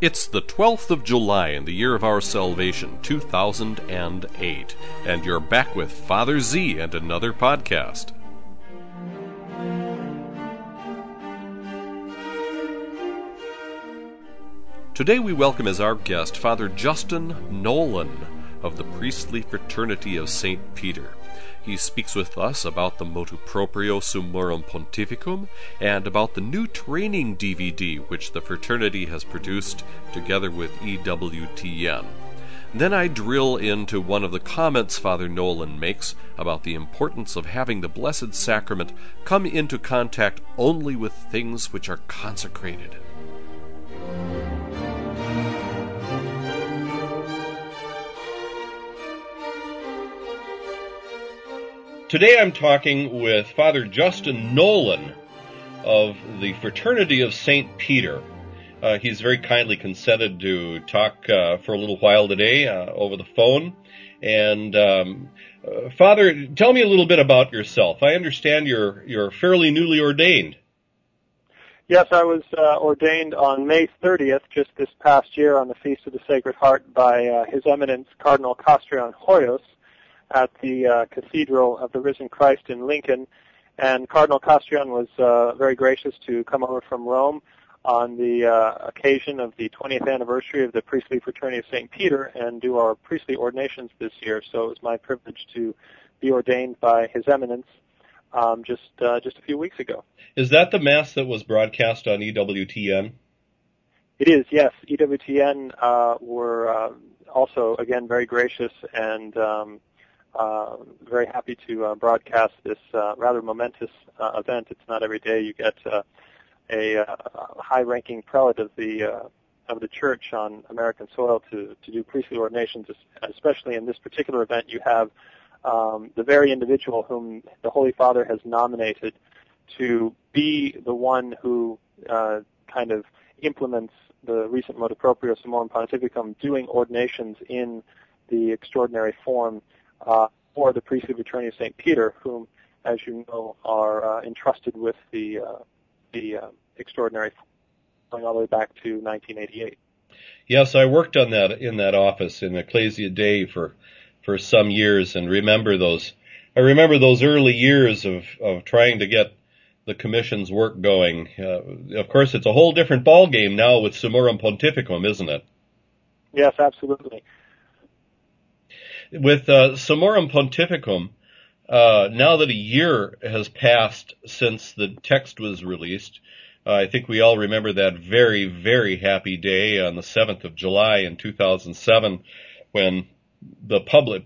It's the 12th of July in the year of our salvation, 2008, and you're back with Father Z and another podcast. Today we welcome as our guest Father Justin Nolan of the Priestly Fraternity of St. Peter. He speaks with us about the Motu Proprio Summorum Pontificum and about the new training DVD which the fraternity has produced together with EWTN. Then I drill into one of the comments Father Nolan makes about the importance of having the Blessed Sacrament come into contact only with things which are consecrated. Today I'm talking with Father Justin Nolan of the Fraternity of St. Peter. He's very kindly consented to talk for a little while today over the phone. And Father, tell me a little bit about yourself. I understand you're fairly newly ordained. Yes, I was ordained on May 30th, just this past year, on the Feast of the Sacred Heart by His Eminence Cardinal Castrillón Hoyos, at the Cathedral of the Risen Christ in Lincoln. And Cardinal Castrillón was very gracious to come over from Rome on the occasion of the 20th anniversary of the Priestly Fraternity of St. Peter and do our priestly ordinations this year. So it was my privilege to be ordained by His Eminence just a few weeks ago. Is that the Mass that was broadcast on EWTN? It is, yes. EWTN were also, again, very gracious and very happy to broadcast this rather momentous event. It's not every day you get a high-ranking prelate of the Church on American soil to do priestly ordinations. Especially in this particular event, you have the very individual whom the Holy Father has nominated to be the one who kind of implements the recent Motu Proprio Summorum Pontificum, doing ordinations in the extraordinary form for the Priestly Fraternity of St. Peter, whom, as you know, are entrusted with the extraordinary, going all the way back to 1988. Yes, I worked on that in that office in Ecclesia Dei for some years, and I remember those early years of trying to get the commission's work going. Of course, it's a whole different ballgame now with Summorum Pontificum, isn't it? Yes, absolutely. With Summorum Pontificum, now that a year has passed since the text was released, I think we all remember that very, very happy day on the 7th of July in 2007 when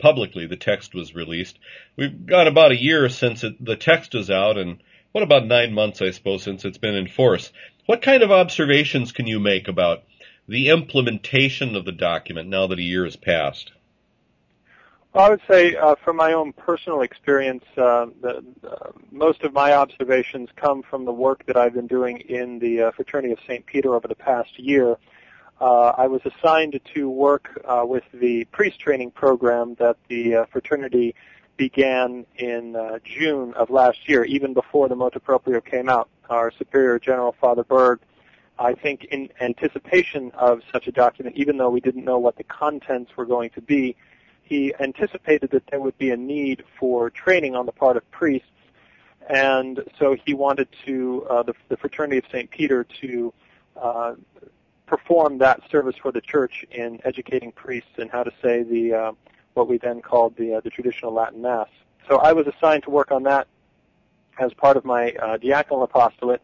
publicly the text was released. We've got about a year since the text is out, and what about 9 months, I suppose, since it's been in force. What kind of observations can you make about the implementation of the document now that a year has passed? Well, I would say from my own personal experience, most of my observations come from the work that I've been doing in the Fraternity of St. Peter over the past year. I was assigned to work with the priest training program that the fraternity began in June of last year, even before the Motu Proprio came out. Our Superior General, Father Berg, I think in anticipation of such a document, even though we didn't know what the contents were going to be, he anticipated that there would be a need for training on the part of priests, and so he wanted to the Fraternity of St. Peter to perform that service for the Church in educating priests in how to say the what we then called the traditional Latin Mass. So I was assigned to work on that as part of my diaconal apostolate,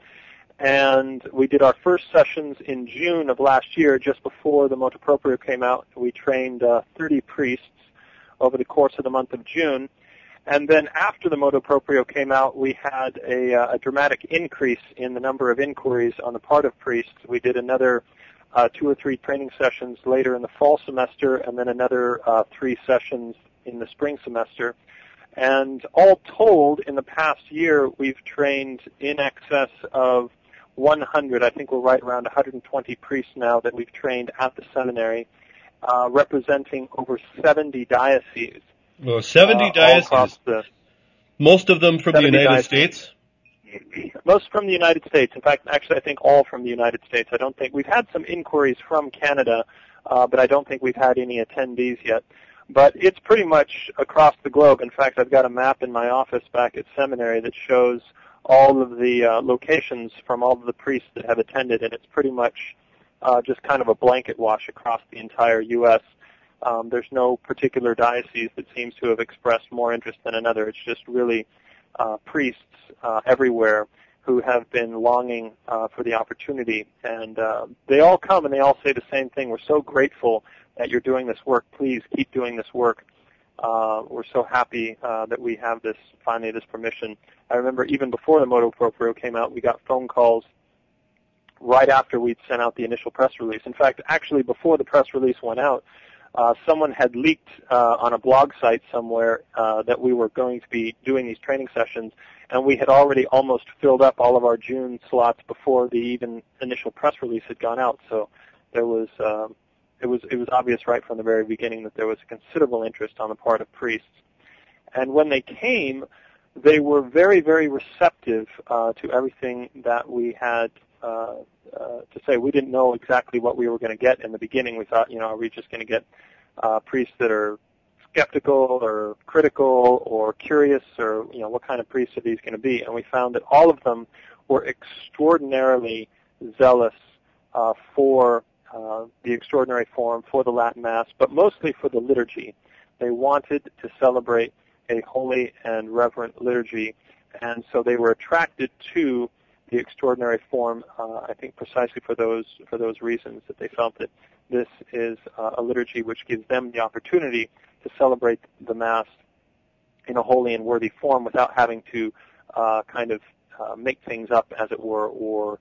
and we did our first sessions in June of last year, just before the Motu Proprio came out. We trained 30 priests over the course of the month of June. And then after the Motu Proprio came out, we had a dramatic increase in the number of inquiries on the part of priests. We did another 2 or 3 training sessions later in the fall semester, and then another 3 sessions in the spring semester. And all told, in the past year, we've trained in excess of 100. I think we're right around 120 priests now that we've trained at the seminary, representing over 70 dioceses. Well, 70 dioceses, most of them from the United States? Most from the United States. In fact, actually, I think all from the United States. I don't think we've had some inquiries from Canada, but I don't think we've had any attendees yet. But it's pretty much across the globe. In fact, I've got a map in my office back at seminary that shows all of the locations from all of the priests that have attended, and it's pretty much just kind of a blanket wash across the entire U.S. There's no particular diocese that seems to have expressed more interest than another. It's just really priests everywhere who have been longing for the opportunity. And they all come and they all say the same thing. We're so grateful that you're doing this work. Please keep doing this work. We're so happy that we have this, finally, this permission. I remember even before the Motu Proprio came out, we got phone calls right after we'd sent out the initial press release. In fact, actually before the press release went out, someone had leaked on a blog site somewhere that we were going to be doing these training sessions, and we had already almost filled up all of our June slots before the even initial press release had gone out. So there was it was obvious right from the very beginning that there was considerable interest on the part of priests. And when they came, they were very, very receptive to everything that we had to say. We didn't know exactly what we were going to get in the beginning. We thought, you know, are we just going to get priests that are skeptical or critical or curious, or, you know, what kind of priests are these going to be? And we found that all of them were extraordinarily zealous for the extraordinary form, for the Latin Mass, but mostly for the liturgy. They wanted to celebrate a holy and reverent liturgy, and so they were attracted to the extraordinary form, I think precisely for those reasons, that they felt that this is a liturgy which gives them the opportunity to celebrate the Mass in a holy and worthy form without having to make things up, as it were, or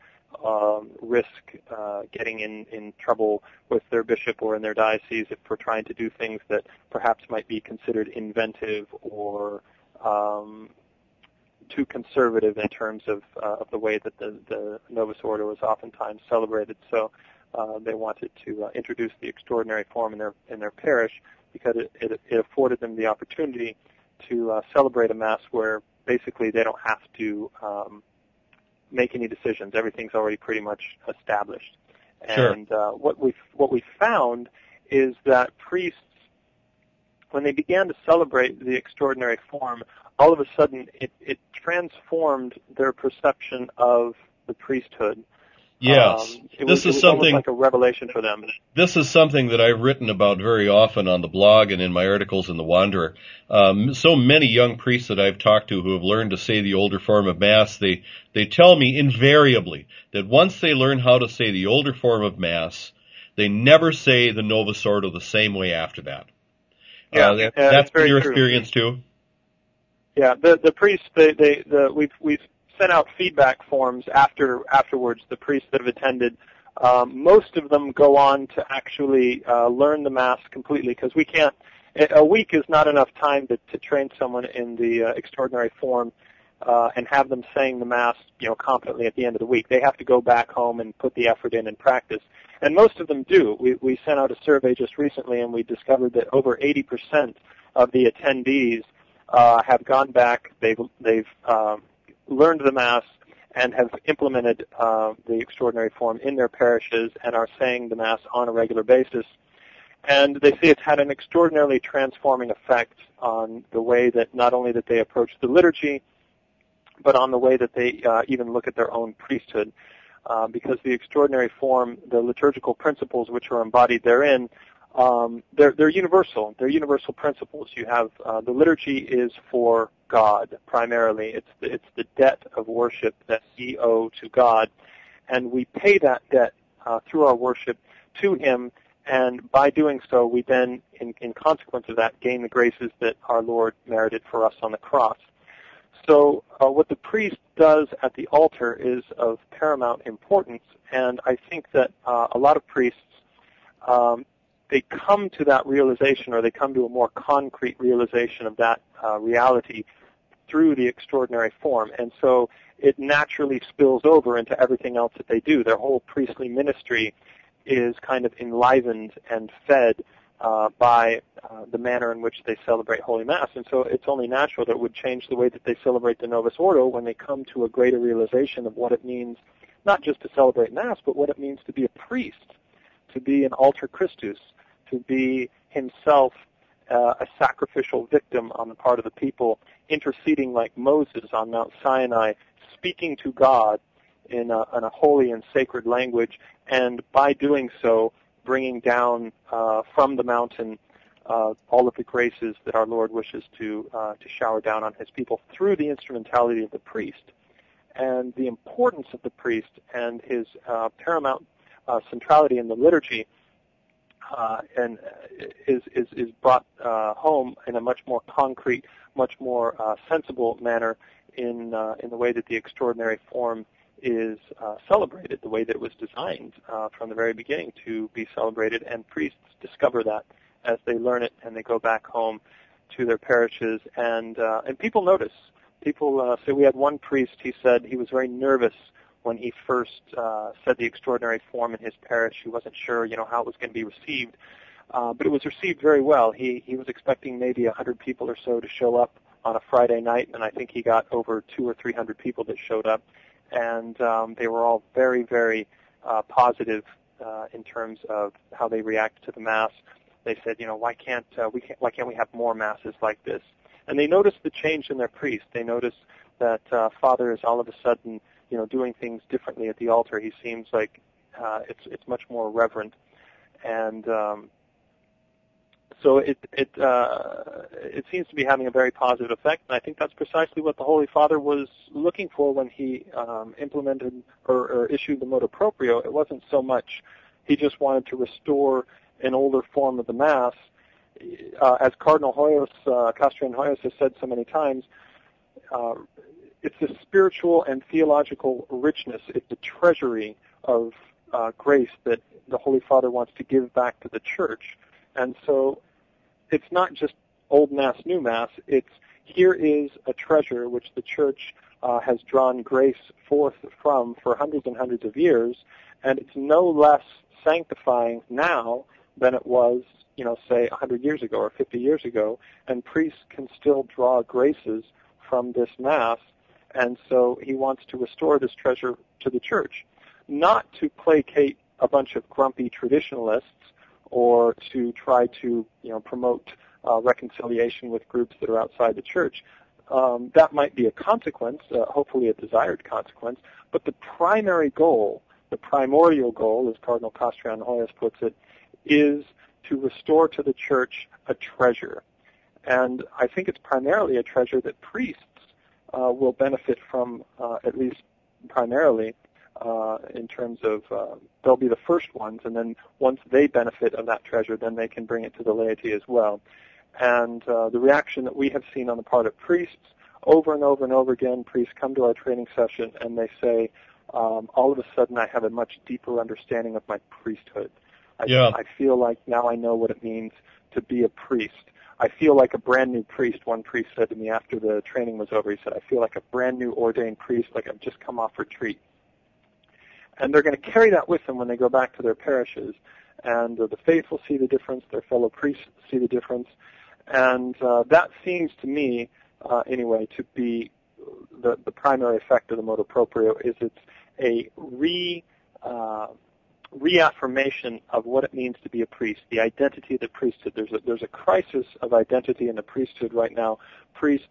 risk getting in trouble with their bishop or in their diocese if we're trying to do things that perhaps might be considered inventive or too conservative in terms of the way that the Novus Ordo was oftentimes celebrated. So they wanted to introduce the extraordinary form in their parish, because it afforded them the opportunity to celebrate a Mass where basically they don't have to make any decisions. Everything's already pretty much established. And sure. What we found is that priests, when they began to celebrate the extraordinary form, all of a sudden it transformed their perception of the priesthood. Yes. It was something like a revelation for them. This is something that I've written about very often on the blog and in my articles in The Wanderer. So many young priests that I've talked to who have learned to say the older form of Mass, they tell me invariably that once they learn how to say the older form of Mass, they never say the Novus Ordo the same way after that. Yeah, that's been your experience too. Yeah, the priests we've sent out feedback forms afterwards. The priests that have attended, most of them go on to actually learn the Mass completely, because we can't. A week is not enough time to train someone in the extraordinary form and have them saying the Mass, you know, competently at the end of the week. They have to go back home and put the effort in and practice. And most of them do. We sent out a survey just recently, and we discovered that over 80% of the attendees have gone back. They've learned the Mass and have implemented the extraordinary form in their parishes and are saying the Mass on a regular basis. And they say it's had an extraordinarily transforming effect on the way that not only that they approach the liturgy, but on the way that they even look at their own priesthood, because the extraordinary form, the liturgical principles which are embodied therein, they're universal. They're universal principles. You have the liturgy is for God primarily. It's the debt of worship that we owe to God, and we pay that debt through our worship to Him. And by doing so, we then, in consequence of that, gain the graces that our Lord merited for us on the cross. So what the priest does at the altar is of paramount importance, and I think that a lot of priests, they come to that realization, or they come to a more concrete realization of that reality through the extraordinary form, and so it naturally spills over into everything else that they do. Their whole priestly ministry is kind of enlivened and fed by the manner in which they celebrate Holy Mass. And so it's only natural that it would change the way that they celebrate the Novus Ordo when they come to a greater realization of what it means not just to celebrate Mass, but what it means to be a priest, to be an alter Christus, to be himself a sacrificial victim on the part of the people, interceding like Moses on Mount Sinai, speaking to God in a holy and sacred language, and by doing so, bringing down from the mountain all of the graces that our Lord wishes to shower down on his people through the instrumentality of the priest. And the importance of the priest and his paramount centrality in the liturgy is brought home in a much more concrete, much more sensible manner in the way that the extraordinary form is celebrated, the way that it was designed from the very beginning to be celebrated, and priests discover that as they learn it and they go back home to their parishes, and people notice. People say, we had one priest, he said he was very nervous when he first said the extraordinary form in his parish. He wasn't sure, how it was going to be received, but it was received very well. He was expecting maybe 100 people or so to show up on a Friday night, and I think he got over 200 or 300 people that showed up. And they were all very, very positive in terms of how they react to the Mass. They said, why can't we have more Masses like this? And they noticed the change in their priest. They noticed that Father is all of a sudden, doing things differently at the altar. He seems like it's much more reverent, and so it seems to be having a very positive effect, and I think that's precisely what the Holy Father was looking for when he implemented or issued the motu proprio. It wasn't so much he just wanted to restore an older form of the Mass. As Cardinal Castrillón Hoyos has said so many times, it's the spiritual and theological richness. It's the treasury of grace that the Holy Father wants to give back to the Church. And so it's not just old Mass, new Mass. It's here is a treasure which the Church has drawn grace forth from for hundreds and hundreds of years, and it's no less sanctifying now than it was, say 100 years ago or 50 years ago, and priests can still draw graces from this Mass, and so he wants to restore this treasure to the Church, not to placate a bunch of grumpy traditionalists or to try to, promote reconciliation with groups that are outside the Church. That might be a consequence, hopefully a desired consequence, but the primary goal, the primordial goal, as Cardinal Castrillón Hoyos puts it, is to restore to the Church a treasure. And I think it's primarily a treasure that priests will benefit from, at least primarily, in terms of they'll be the first ones, and then once they benefit of that treasure, then they can bring it to the laity as well. And the reaction that we have seen on the part of priests, over and over and over again, priests come to our training session and they say, all of a sudden I have a much deeper understanding of my priesthood. I feel like now I know what it means to be a priest. I feel like a brand new priest, one priest said to me after the training was over, he said, I feel like a brand new ordained priest, like I've just come off retreat. And they're going to carry that with them when they go back to their parishes. And the faithful see the difference, their fellow priests see the difference. And that seems to me, anyway, to be the primary effect of the motu proprio, is it's a reaffirmation of what it means to be a priest, the identity of the priesthood. There's a crisis of identity in the priesthood right now. Priests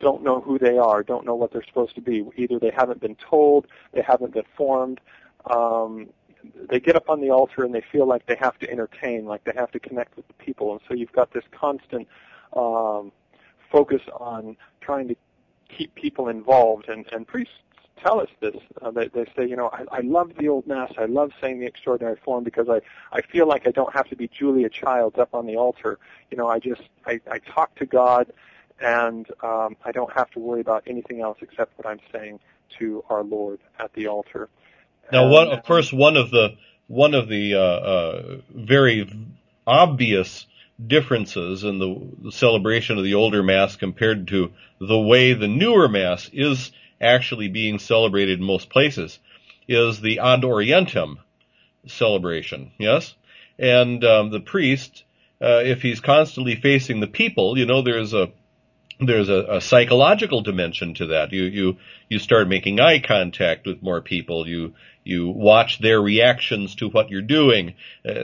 don't know who they are, don't know what they're supposed to be. Either they haven't been told, they haven't been formed. They get up on the altar and they feel like they have to entertain, like they have to connect with the people. And so you've got this constant focus on trying to keep people involved. And priests tell us this. They say, I love the old Mass. I love saying the extraordinary form because I feel like I don't have to be Julia Childs up on the altar. I talk to God, and I don't have to worry about anything else except what I'm saying to our Lord at the altar. Now, one of the very obvious differences in the celebration of the older Mass compared to the way the newer Mass is actually being celebrated in most places is the ad orientem celebration. Yes, and the priest if he's constantly facing the people, you know, there's a psychological dimension to that. You start making eye contact with more people. You watch their reactions to what you're doing.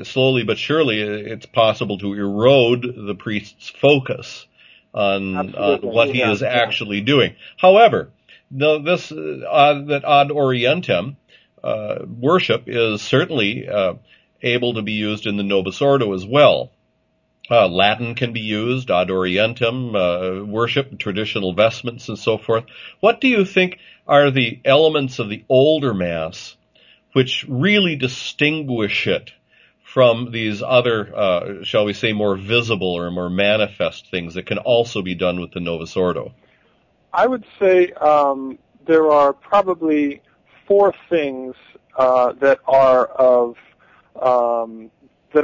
Slowly but surely, it's possible to erode the priest's focus on what he is actually doing. However, this ad orientem worship is certainly able to be used in the Novus Ordo as well. Latin can be used, ad orientem, worship, traditional vestments, and so forth. What do you think are the elements of the older Mass which really distinguish it from these other, shall we say, more visible or more manifest things that can also be done with the Novus Ordo? I would say there are probably four things that are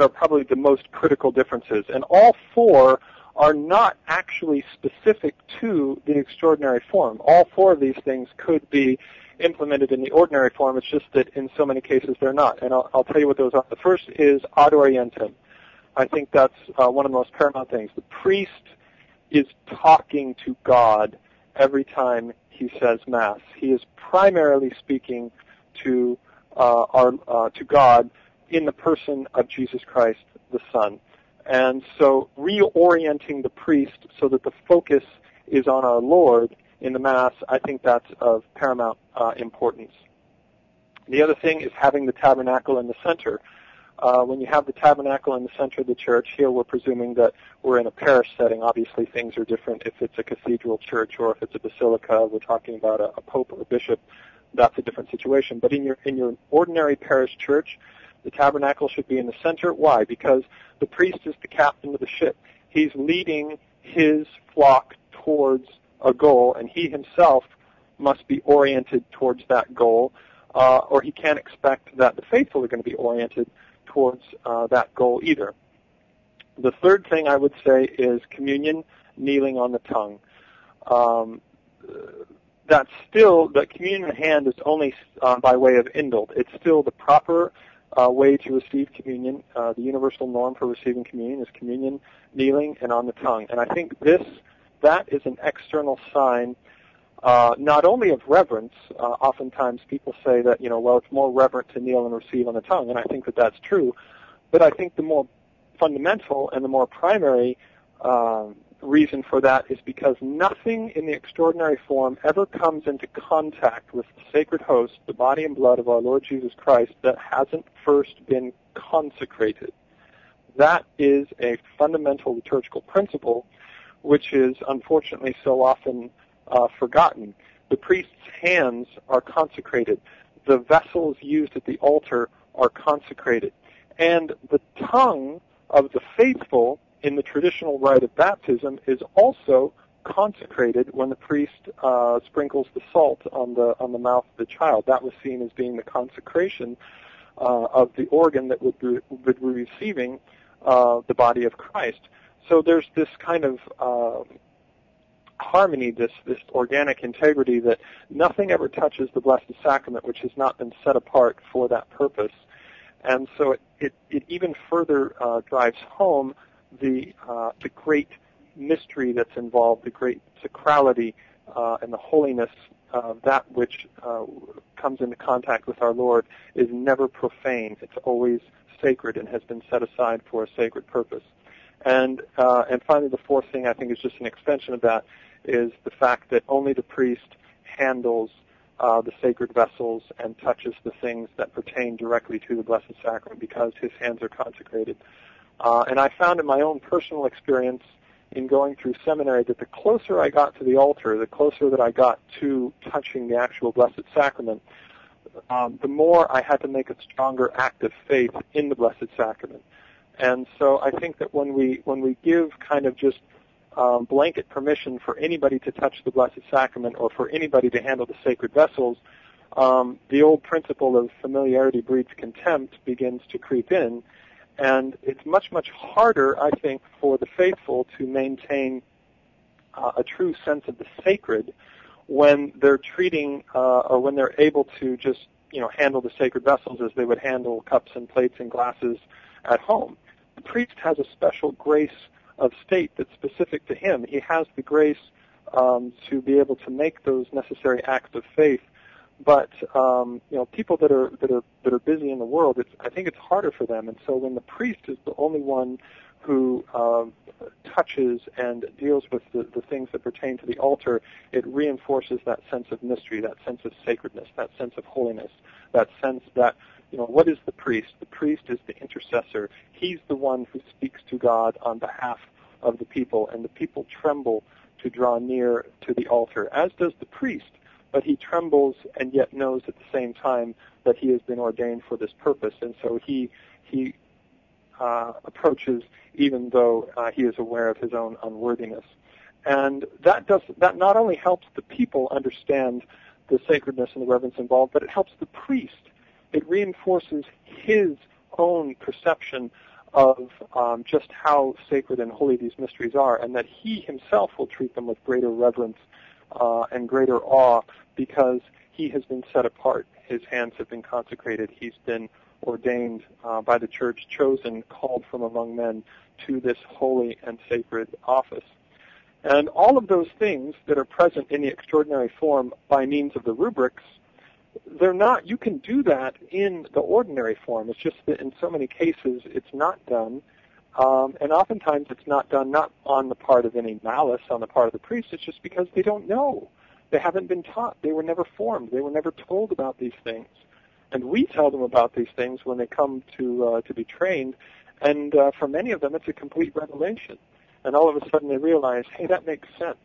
probably the most critical differences. And all four are not actually specific to the extraordinary form. All four of these things could be implemented in the ordinary form. It's just that in so many cases they're not. And I'll tell you what those are. The first is ad orientem. I think that's one of the most paramount things. The priest is talking to God every time he says Mass. He is primarily speaking to God in the person of Jesus Christ, the Son. And so reorienting the priest so that the focus is on our Lord in the Mass, I think that's of paramount importance. The other thing is having the tabernacle in the center. When you have the tabernacle in the center of the church, here we're presuming that we're in a parish setting. Obviously things are different if it's a cathedral church or if it's a basilica. We're talking about a pope or a bishop. That's a different situation. But in your ordinary parish church, the tabernacle should be in the center. Why? Because the priest is the captain of the ship. He's leading his flock towards a goal, and he himself must be oriented towards that goal, or he can't expect that the faithful are going to be oriented towards that goal either. The third thing I would say is communion, kneeling on the tongue. That's still, the communion in hand is only by way of indult. It's still the proper way to receive communion. The universal norm for receiving communion is communion, kneeling, and on the tongue. And I think that is an external sign, not only of reverence. Oftentimes people say that, it's more reverent to kneel and receive on the tongue, and I think that that's true. But I think the more fundamental and the more primary reason for that is because nothing in the extraordinary form ever comes into contact with the sacred host, the body and blood of our Lord Jesus Christ, that hasn't first been consecrated. That is a fundamental liturgical principle, which is unfortunately so often forgotten. The priest's hands are consecrated. The vessels used at the altar are consecrated. And the tongue of the faithful in the traditional rite of baptism is also consecrated when the priest sprinkles the salt on the mouth of the child. That was seen as being the consecration of the organ that would be receiving the body of Christ. So there's this kind of harmony, this organic integrity, that nothing ever touches the Blessed Sacrament which has not been set apart for that purpose. And so it even further drives home the great mystery that's involved, the great sacrality and the holiness of that which comes into contact with our Lord is never profane. It's always sacred and has been set aside for a sacred purpose. And finally, the fourth thing I think is just an extension of that is the fact that only the priest handles the sacred vessels and touches the things that pertain directly to the Blessed Sacrament because his hands are consecrated. And I found in my own personal experience in going through seminary that the closer I got to the altar, the closer that I got to touching the actual Blessed Sacrament, the more I had to make a stronger act of faith in the Blessed Sacrament. And so I think that when we give kind of just blanket permission for anybody to touch the Blessed Sacrament or for anybody to handle the sacred vessels, the old principle of familiarity breeds contempt begins to creep in. And it's much, much harder, I think, for the faithful to maintain a true sense of the sacred when they're treating or when they're able to just, handle the sacred vessels as they would handle cups and plates and glasses at home. the priest has a special grace of state that's specific to him. He has the grace to be able to make those necessary acts of faith. But people that are busy in the world, I think it's harder for them. And so when the priest is the only one who touches and deals with the things that pertain to the altar, it reinforces that sense of mystery, that sense of sacredness, that sense of holiness, that sense that, what is the priest? The priest is the intercessor. He's the one who speaks to God on behalf of the people, and the people tremble to draw near to the altar, as does the priest. But he trembles and yet knows at the same time that he has been ordained for this purpose, and so he approaches even though he is aware of his own unworthiness. And that not only helps the people understand the sacredness and the reverence involved, but it helps the priest. It reinforces his own perception of just how sacred and holy these mysteries are, and that he himself will treat them with greater reverence and greater awe, because he has been set apart. His hands have been consecrated. He's been ordained by the church, chosen, called from among men to this holy and sacred office. And all of those things that are present in the extraordinary form by means of the rubrics, you can do that in the ordinary form. It's just that in so many cases it's not done. And oftentimes it's not done not on the part of any malice on the part of the priest. It's just because they don't know. They haven't been taught. They were never formed. They were never told about these things. And we tell them about these things when they come to be trained, and for many of them it's a complete revelation. And all of a sudden they realize, hey, that makes sense.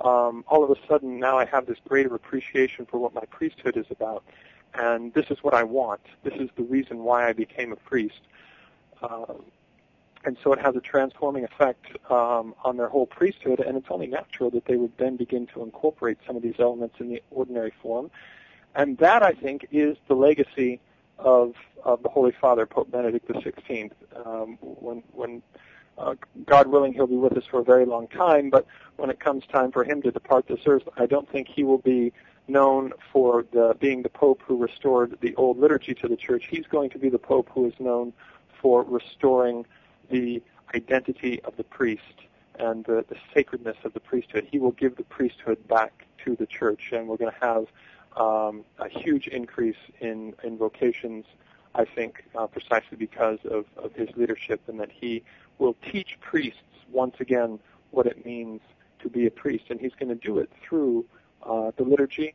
All of a sudden now I have this greater appreciation for what my priesthood is about, and this is what I want. This is the reason why I became a priest. And so it has a transforming effect on their whole priesthood, and it's only natural that they would then begin to incorporate some of these elements in the ordinary form. And that, I think, is the legacy of the Holy Father, Pope Benedict XVI. When God willing, he'll be with us for a very long time, but when it comes time for him to depart this earth, I don't think he will be known for being the Pope who restored the old liturgy to the Church. He's going to be the Pope who is known for restoring the identity of the priest and the sacredness of the priesthood. He will give the priesthood back to the Church, and we're going to have a huge increase in vocations, I think, precisely because of his leadership, and that he will teach priests once again what it means to be a priest. And he's going to do it through the liturgy,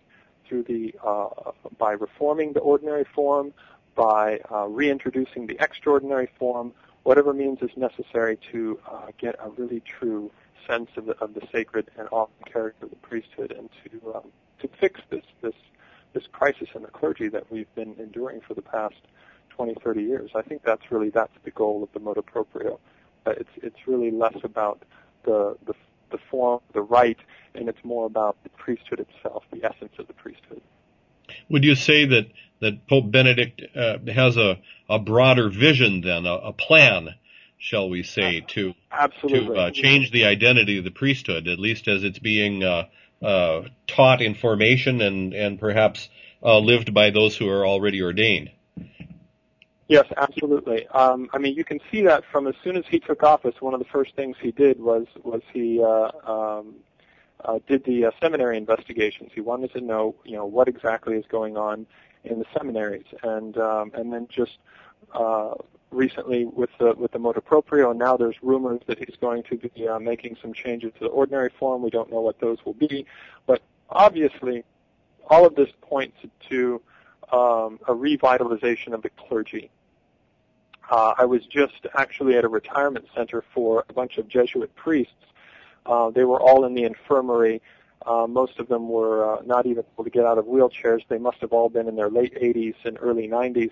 by reforming the ordinary form, by reintroducing the extraordinary form, whatever means is necessary to get a really true sense of the sacred and awesome character of the priesthood, and to fix this crisis in the clergy that we've been enduring for the past 20, 30 years. I think that's the goal of the motu proprio. It's really less about the form, the rite, and it's more about the priesthood itself, the essence of the priesthood. Would you say that Pope Benedict has a broader vision then, a plan, shall we say, to change the identity of the priesthood, at least as it's being taught in formation and perhaps lived by those who are already ordained? Yes, absolutely. You can see that from as soon as he took office. One of the first things he did was he did the seminary investigations. He wanted to know, what exactly is going on in the seminaries, and then just recently with the motu proprio, and now there's rumors that he's going to be making some changes to the ordinary form. We don't know what those will be, but obviously all of this points to a revitalization of the clergy. I was just actually at a retirement center for a bunch of Jesuit priests. They were all in the infirmary. Most of them were not even able to get out of wheelchairs. They must have all been in their late 80s and early 90s.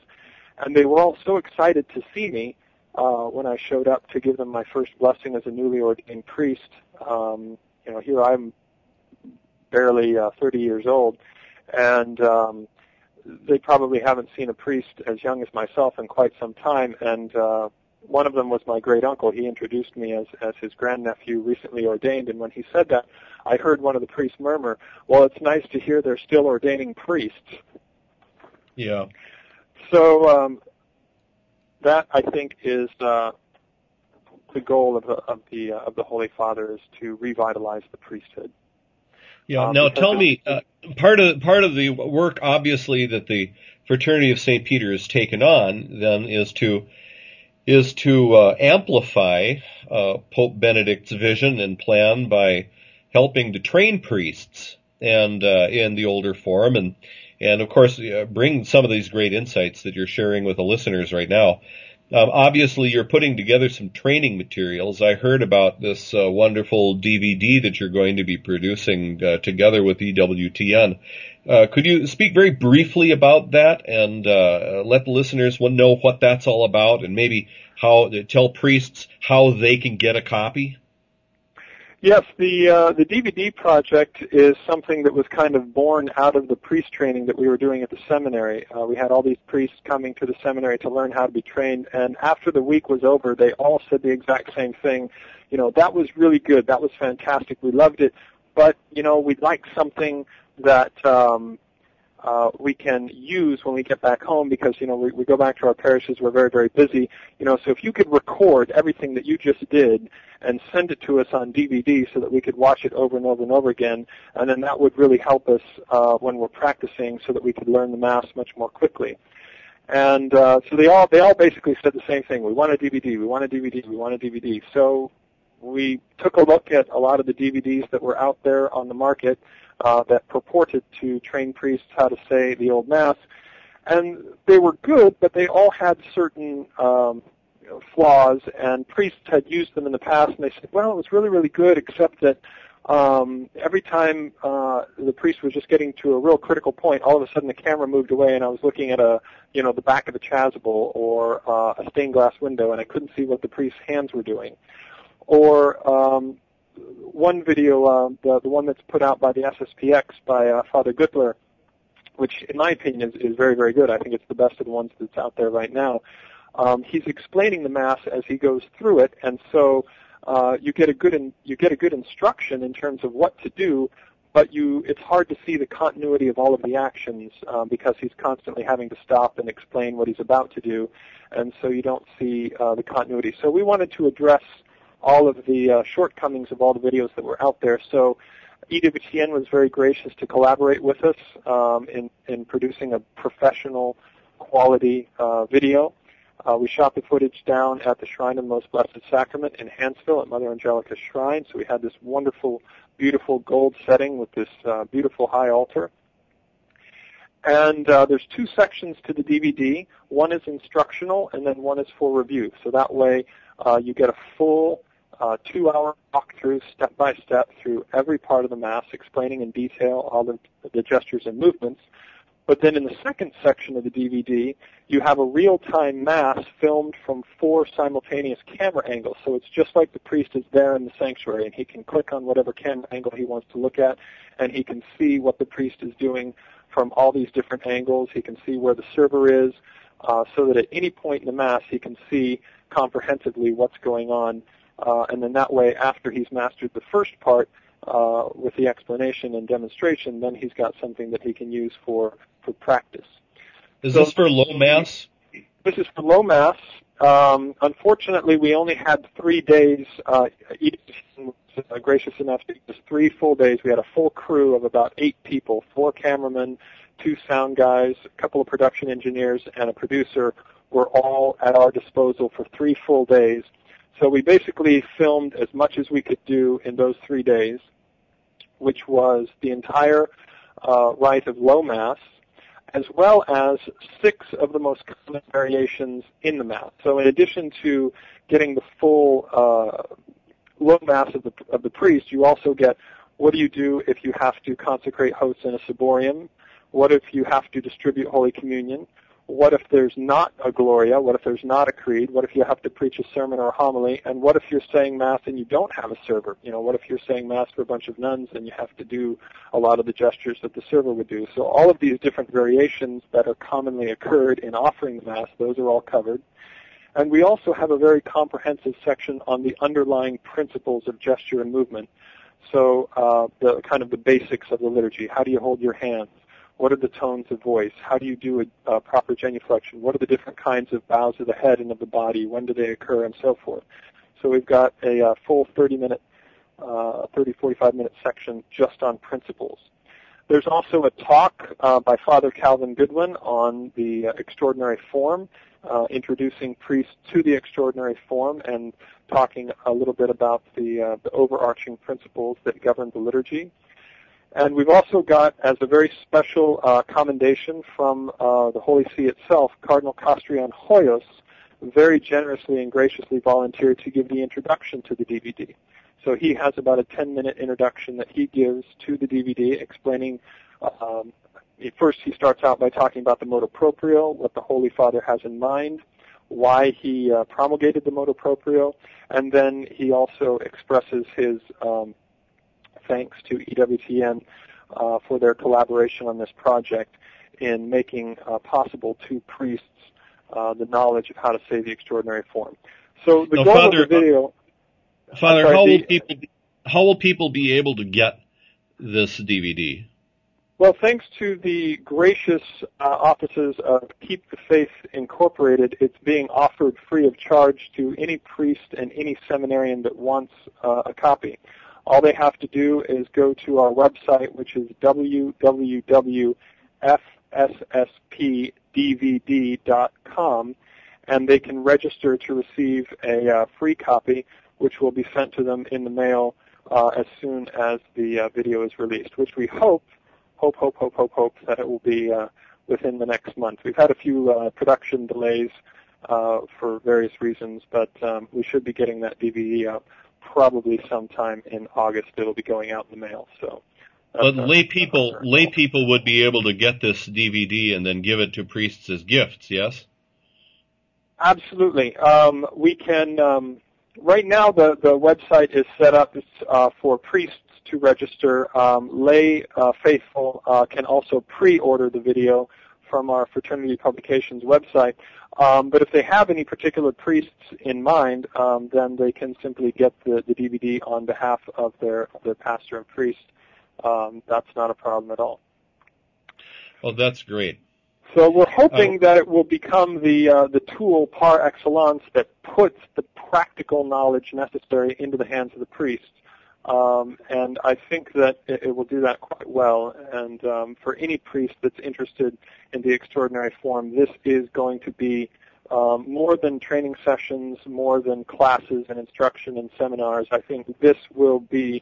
And they were all so excited to see me when I showed up to give them my first blessing as a newly ordained priest. Here I'm barely 30 years old, and they probably haven't seen a priest as young as myself in quite some time. And one of them was my great uncle. He introduced me as his grandnephew, recently ordained. And when he said that, I heard one of the priests murmur, "Well, it's nice to hear they're still ordaining priests." Yeah. So that, I think, is the goal of the Holy Father is to revitalize the priesthood. Yeah. Now tell me, part of the work, obviously, that the Fraternity of St. Peter has taken on then is to amplify Pope Benedict's vision and plan by helping to train priests and in the older form, and of course bring some of these great insights that you're sharing with the listeners right now. Obviously, you're putting together some training materials. I heard about this wonderful DVD that you're going to be producing together with EWTN. Could you speak very briefly about that and let the listeners know what that's all about, and maybe how tell priests how they can get a copy? Yes, the DVD project is something that was kind of born out of the priest training that we were doing at the seminary. We had all these priests coming to the seminary to learn how to be trained, and after the week was over, they all said the exact same thing. You know, that was really good. That was fantastic. We loved it. But, you know, we'd like something that we can use when we get back home, because, you know, we go back to our parishes, we're very, very busy, you know, so if you could record everything that you just did and send it to us on DVD so that we could watch it over and over and over again, and then that would really help us when we're practicing so that we could learn the Mass much more quickly. And so they all basically said the same thing. We want a DVD, we want a DVD, we want a DVD. So we took a look at a lot of the DVDs that were out there on the market that purported to train priests how to say the Old Mass, and they were good, but they all had certain flaws, and priests had used them in the past, and they said, well, it was really, really good, except that every time the priest was just getting to a real critical point, all of a sudden the camera moved away, and I was looking at the back of a chasuble or a stained glass window, and I couldn't see what the priest's hands were doing. Or one video, the one that's put out by the SSPX by Father Guttler, which in my opinion is very, very good. I think it's the best of the ones that's out there right now. He's explaining the Mass as he goes through it, and so you get a good instruction in terms of what to do, but it's hard to see the continuity of all of the actions because he's constantly having to stop and explain what he's about to do, and so you don't see the continuity. So we wanted to address all of the shortcomings of all the videos that were out there. So EWTN was very gracious to collaborate with us in producing a professional quality video. We shot the footage down at the Shrine of the Most Blessed Sacrament in Hansville at Mother Angelica's Shrine. So we had this wonderful, beautiful gold setting with this beautiful high altar. And there's two sections to the DVD. One is instructional, and then one is for review. So that way you get a full 2-hour walkthrough, step by step, through every part of the Mass, explaining in detail all the gestures and movements. But then in the second section of the DVD, you have a real-time Mass filmed from 4 simultaneous camera angles. So it's just like the priest is there in the sanctuary, and he can click on whatever camera angle he wants to look at, and he can see what the priest is doing from all these different angles. He can see where the server is, so that at any point in the Mass he can see comprehensively what's going on, and then that way, after he's mastered the first part with the explanation and demonstration, then he's got something that he can use for practice. Is this for low Mass? This is for low Mass. Unfortunately, we only had 3 days. Each was gracious enough to give us 3 full days. We had a full crew of about 8 people, 4 cameramen, 2 sound guys, a couple of production engineers, and a producer were all at our disposal for 3 full days. So we basically filmed as much as we could do in those 3 days, which was the entire rite of low Mass, as well as 6 of the most common variations in the Mass. So in addition to getting the full low Mass of the priest, you also get what do you do if you have to consecrate hosts in a ciborium, what if you have to distribute Holy Communion, what if there's not a Gloria, what if there's not a creed, what if you have to preach a sermon or a homily, and what if you're saying Mass and you don't have a server? You know, what if you're saying Mass for a bunch of nuns and you have to do a lot of the gestures that the server would do? So all of these different variations that are commonly occurred in offering the Mass, those are all covered. And we also have a very comprehensive section on the underlying principles of gesture and movement. So the kind of the basics of the liturgy. How do you hold your hands? What are the tones of voice? How do you do a proper genuflection? What are the different kinds of bows of the head and of the body? When do they occur, and so forth? So we've got a full 30-minute, 45-minute section just on principles. There's also a talk by Father Calvin Goodwin on the extraordinary form, introducing priests to the extraordinary form and talking a little bit about the overarching principles that govern the liturgy. And we've also got, as a very special commendation from the Holy See itself, Cardinal Castrillón Hoyos very generously and graciously volunteered to give the introduction to the DVD. So he has about a 10-minute introduction that he gives to the DVD explaining, first he starts out by talking about the motu proprio, what the Holy Father has in mind, why he promulgated the motu proprio, and then he also expresses his thanks to EWTN for their collaboration on this project in making possible to priests the knowledge of how to say the extraordinary form. So the goal of the video... Father, how will people be able to get this DVD? Well, thanks to the gracious offices of Keep the Faith Incorporated, it's being offered free of charge to any priest and any seminarian that wants a copy. All they have to do is go to our website, which is www.fsspdvd.com, and they can register to receive a free copy, which will be sent to them in the mail as soon as the video is released, which we hope that it will be within the next month. We've had a few production delays for various reasons, but we should be getting that DVD out probably sometime in August. It'll be going out in the mail. So, but lay people would be able to get this DVD and then give it to priests as gifts, yes? Absolutely. We can... right now, the website is set up for priests to register. Lay faithful can also pre-order the video from our Fraternity Publications website. But if they have any particular priests in mind, then they can simply get the DVD on behalf of their pastor and priest. That's not a problem at all. Well, that's great. So we're hoping that it will become the tool par excellence that puts the practical knowledge necessary into the hands of the priest. And I think that it will do that quite well. And for any priest that's interested in the extraordinary form, this is going to be more than training sessions, more than classes and instruction and seminars. I think this will be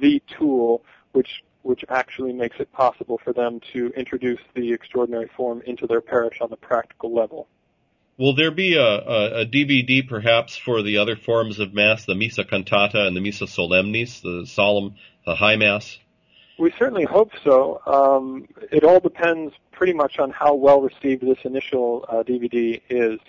the tool which actually makes it possible for them to introduce the extraordinary form into their parish on the practical level. Will there be a DVD perhaps for the other forms of Mass, the Missa Cantata and the Missa Solemnis, the Solemn, the High Mass? We certainly hope so. It all depends pretty much on how well received this initial DVD is.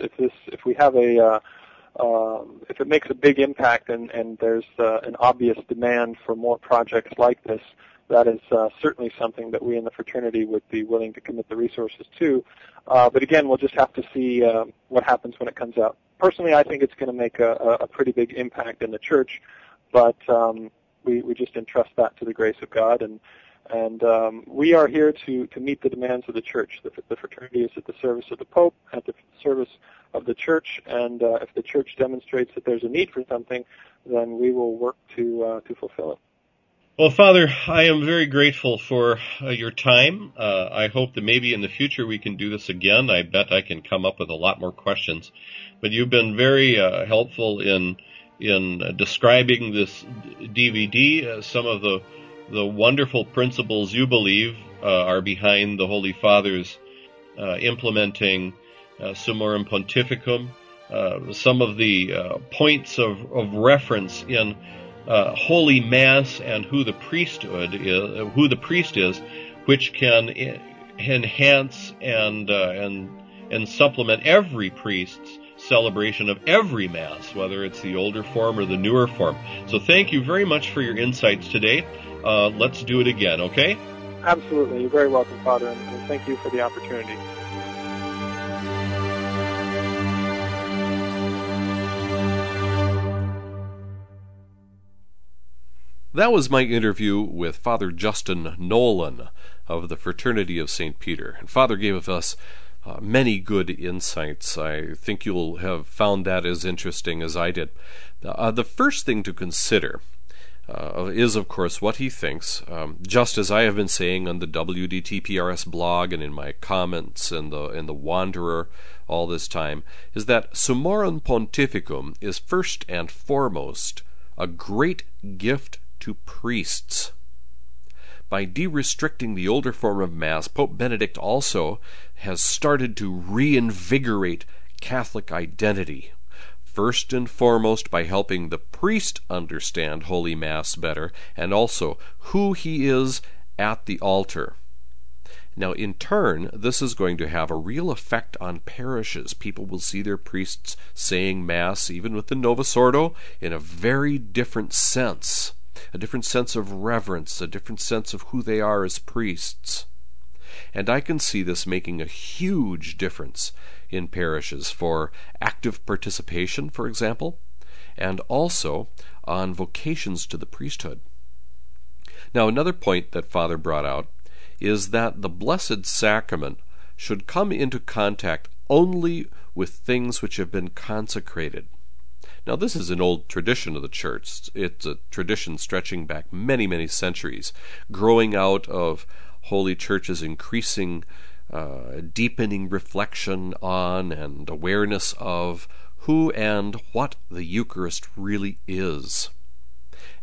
If it makes a big impact and there's an obvious demand for more projects like this, that is certainly something that we in the fraternity would be willing to commit the resources to. But again, we'll just have to see what happens when it comes out. Personally, I think it's going to make a pretty big impact in the church, but we just entrust that to the grace of God. And we are here to meet the demands of the church. The fraternity is at the service of the Pope, at the service of the church, and if the church demonstrates that there's a need for something, then we will work to fulfill it. Well, Father, I am very grateful for your time. I hope that maybe in the future we can do this again. I bet I can come up with a lot more questions. But you've been very helpful in describing this DVD. Some of the wonderful principles you believe are behind the Holy Father's implementing Summorum Pontificum. Some of the points of reference in Holy Mass and who the priest is, which can enhance and supplement every priest's celebration of every Mass, whether it's the older form or the newer form. So thank you very much for your insights today. Let's do it again, okay? Absolutely. You're very welcome, Father, and thank you for the opportunity. That was my interview with Father Justin Nolan of the Fraternity of St. Peter. And Father gave us many good insights. I think you'll have found that as interesting as I did. The first thing to consider is, of course, what he thinks, just as I have been saying on the WDTPRS blog and in my comments and in the Wanderer all this time, is that Summorum Pontificum is first and foremost a great gift to priests. By de-restricting the older form of Mass, Pope Benedict also has started to reinvigorate Catholic identity, first and foremost by helping the priest understand Holy Mass better, and also who he is at the altar. Now, in turn, this is going to have a real effect on parishes. People will see their priests saying Mass, even with the Novus Ordo, in a very different sense. A different sense of reverence, a different sense of who they are as priests. And I can see this making a huge difference in parishes for active participation, for example, and also on vocations to the priesthood. Now, another point that Father brought out is that the Blessed Sacrament should come into contact only with things which have been consecrated. Now, this is an old tradition of the Church. It's a tradition stretching back many, many centuries, growing out of Holy Church's increasing, deepening reflection on and awareness of who and what the Eucharist really is,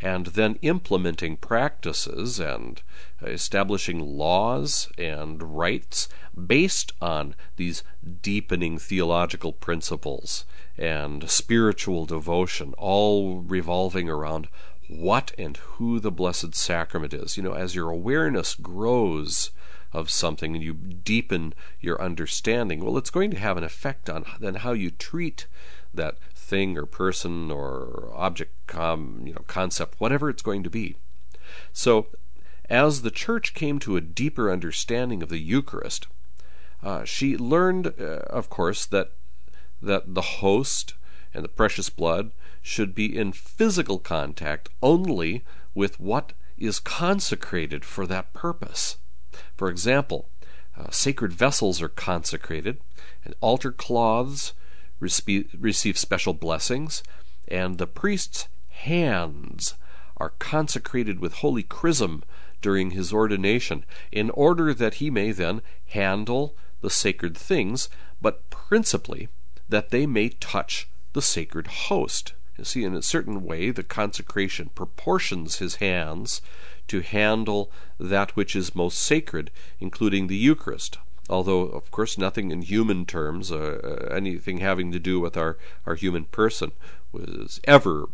and then implementing practices and establishing laws and rites based on these deepening theological principles and spiritual devotion, all revolving around what and who the Blessed Sacrament is. You know, as your awareness grows of something and you deepen your understanding, well, it's going to have an effect on then how you treat that thing or person or object, concept, whatever it's going to be. So, as the Church came to a deeper understanding of the Eucharist, she learned, of course, that the host and the precious blood should be in physical contact only with what is consecrated for that purpose. For example, sacred vessels are consecrated, and altar cloths receive special blessings, and the priest's hands are consecrated with holy chrism during his ordination, in order that he may then handle the sacred things, but principally that they may touch the sacred host. You see, in a certain way, the consecration proportions his hands to handle that which is most sacred, including the Eucharist. Although, of course, nothing in human terms, anything having to do with our human person, was ever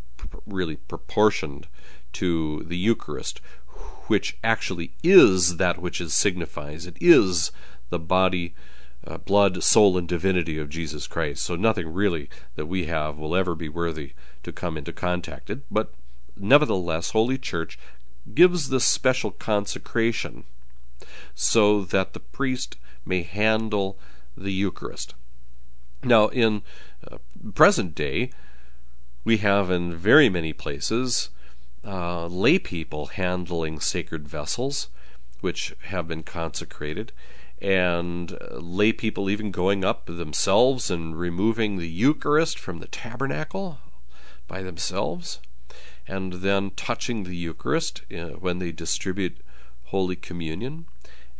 really proportioned to the Eucharist, which actually is that which it signifies. It is the body, blood, soul, and divinity of Jesus Christ. So nothing really that we have will ever be worthy to come into contact. But nevertheless, Holy Church gives this special consecration so that the priest may handle the Eucharist. Now, in present day, we have in very many places lay people handling sacred vessels which have been consecrated, and lay people even going up themselves and removing the Eucharist from the tabernacle by themselves, and then touching the Eucharist when they distribute Holy Communion,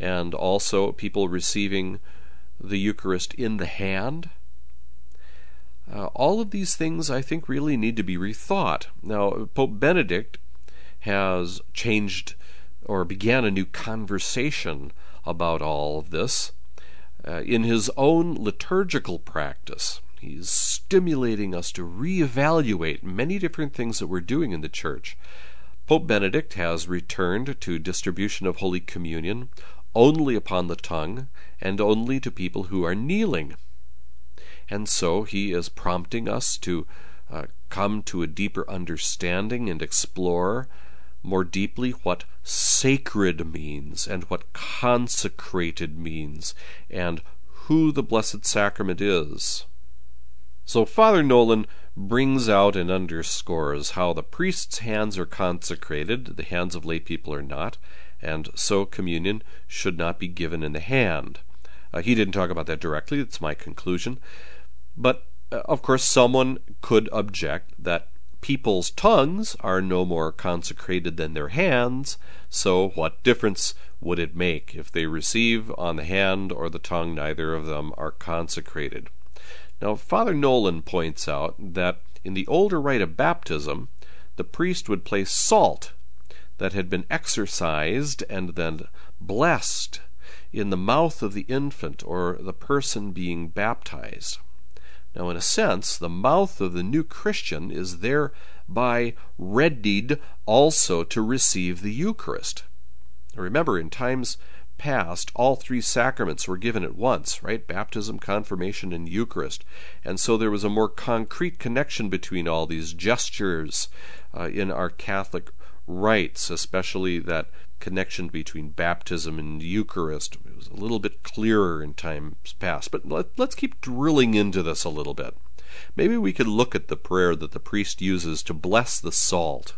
and also people receiving the Eucharist in the hand. All of these things, I think, really need to be rethought. Now, Pope Benedict has changed or began a new conversation about all of this in his own liturgical practice. He's stimulating us to reevaluate many different things that we're doing in the Church. Pope Benedict has returned to distribution of Holy Communion only upon the tongue and only to people who are kneeling. And so he is prompting us to come to a deeper understanding and explore more deeply what sacred means and what consecrated means and who the Blessed Sacrament is. So Father Nolan brings out and underscores how the priest's hands are consecrated, the hands of lay people are not, and so communion should not be given in the hand. He didn't talk about that directly. It's my conclusion. But, of course, someone could object that people's tongues are no more consecrated than their hands, so what difference would it make if they receive on the hand or the tongue? Neither of them are consecrated. Now, Father Nolan points out that in the older rite of baptism, the priest would place salt that had been exorcised and then blessed in the mouth of the infant or the person being baptized. Now, in a sense, the mouth of the new Christian is thereby readied also to receive the Eucharist. Remember, in times past, all three sacraments were given at once, right? Baptism, confirmation, and Eucharist. And so there was a more concrete connection between all these gestures in our Catholic rites, especially that connection between baptism and Eucharist. It was a little bit clearer in times past, but let's keep drilling into this a little bit. Maybe we could look at the prayer that the priest uses to bless the salt,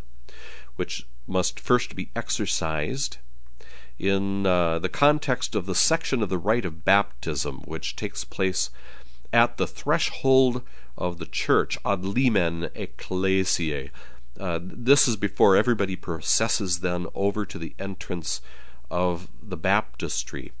which must first be exercised in the context of the section of the rite of baptism, which takes place at the threshold of the church, ad limen ecclesiae. This is before everybody processes then over to the entrance of the baptistry.